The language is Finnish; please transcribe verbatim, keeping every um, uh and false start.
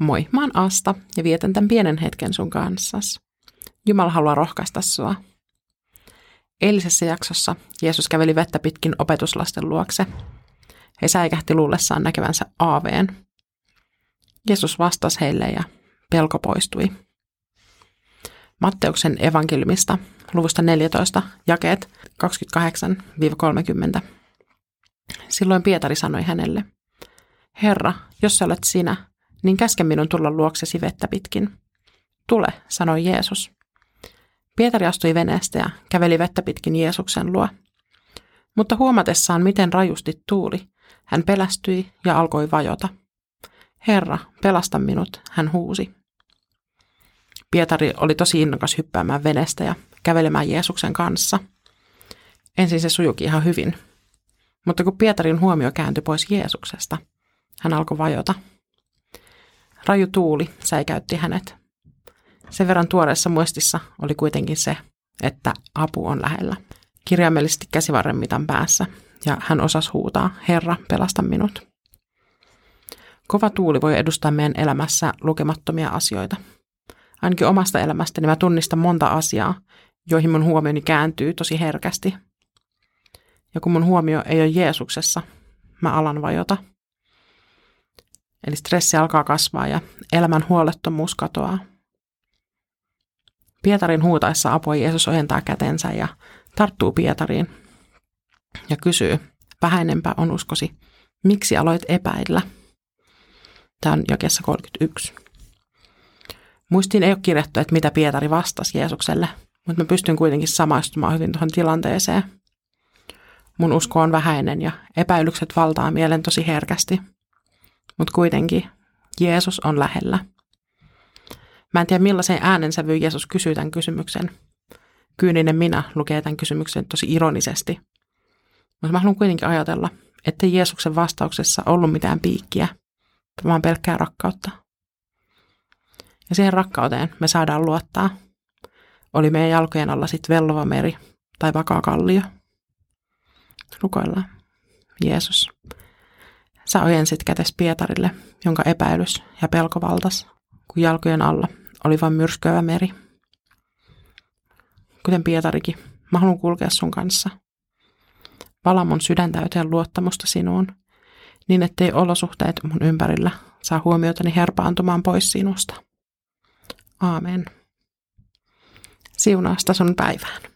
Moi, mä oon Asta ja vietän tämän pienen hetken sun kanssas. Jumala haluaa rohkaista sua. Eilisessä jaksossa Jeesus käveli vettä pitkin opetuslasten luokse. He säikähti luullessaan näkevänsä aaveen. Jeesus vastasi heille ja pelko poistui. Matteuksen evankeliumista, luvusta neljätoista, jakeet kaksikymmentäkahdeksan kolmekymmentä. Silloin Pietari sanoi hänelle, Herra, jos sä olet sinä, niin käske minun tulla luoksesi vettä pitkin. Tule, sanoi Jeesus. Pietari astui veneestä ja käveli vettä pitkin Jeesuksen luo. Mutta huomatessaan, miten rajusti tuuli, hän pelästyi ja alkoi vajota. Herra, pelasta minut, hän huusi. Pietari oli tosi innokas hyppäämään veneestä ja kävelemään Jeesuksen kanssa. Ensin se sujuki ihan hyvin. Mutta kun Pietarin huomio kääntyi pois Jeesuksesta, hän alkoi vajota. Raju tuuli säikäytti hänet. Sen verran tuoreessa muistissa oli kuitenkin se, että apu on lähellä. Kirjaimellisesti käsivarren mitan päässä, ja hän osasi huutaa, Herra, pelasta minut. Kova tuuli voi edustaa meidän elämässä lukemattomia asioita. Ainakin omasta elämästäni mä tunnistan monta asiaa, joihin mun huomioni kääntyy tosi herkästi. Ja kun mun huomio ei ole Jeesuksessa, mä alan vajota. Eli stressi alkaa kasvaa ja elämän huolettomuus katoaa. Pietarin huutaessa apua Jeesus ojentaa kätensä ja tarttuu Pietariin ja kysyy, vähäinenpä on uskosi, miksi aloit epäillä? Tämä on jakeessa kolmekymmentäyksi. Muistiin ei ole kirjattu, että mitä Pietari vastasi Jeesukselle, mutta mä pystyn kuitenkin samaistumaan hyvin tuohon tilanteeseen. Mun usko on vähäinen ja epäilykset valtaa mielen tosi herkästi. Mutta kuitenkin Jeesus on lähellä. Mä en tiedä millaiseen äänensävyyn Jeesus kysyy tämän kysymyksen. Kyyninen minä lukee tämän kysymyksen tosi ironisesti. Mutta mä haluan kuitenkin ajatella, ettei Jeesuksen vastauksessa ollut mitään piikkiä, vaan pelkkää rakkautta. Ja siihen rakkauteen me saadaan luottaa. Oli meidän jalkojen alla sitten vellova meri tai vakaa kallio. Rukoillaan. Jeesus. Sä ojensit kätes Pietarille, jonka epäilys ja pelko valtas, kun jalkojen alla oli vain myrskyävä meri. Kuten Pietarikin, mä haluan kulkea sun kanssa. Vala mun sydän täyteen luottamusta sinuun, niin ettei olosuhteet mun ympärillä saa huomiotani herpaantumaan pois sinusta. Aamen. Siunausta sun päivään.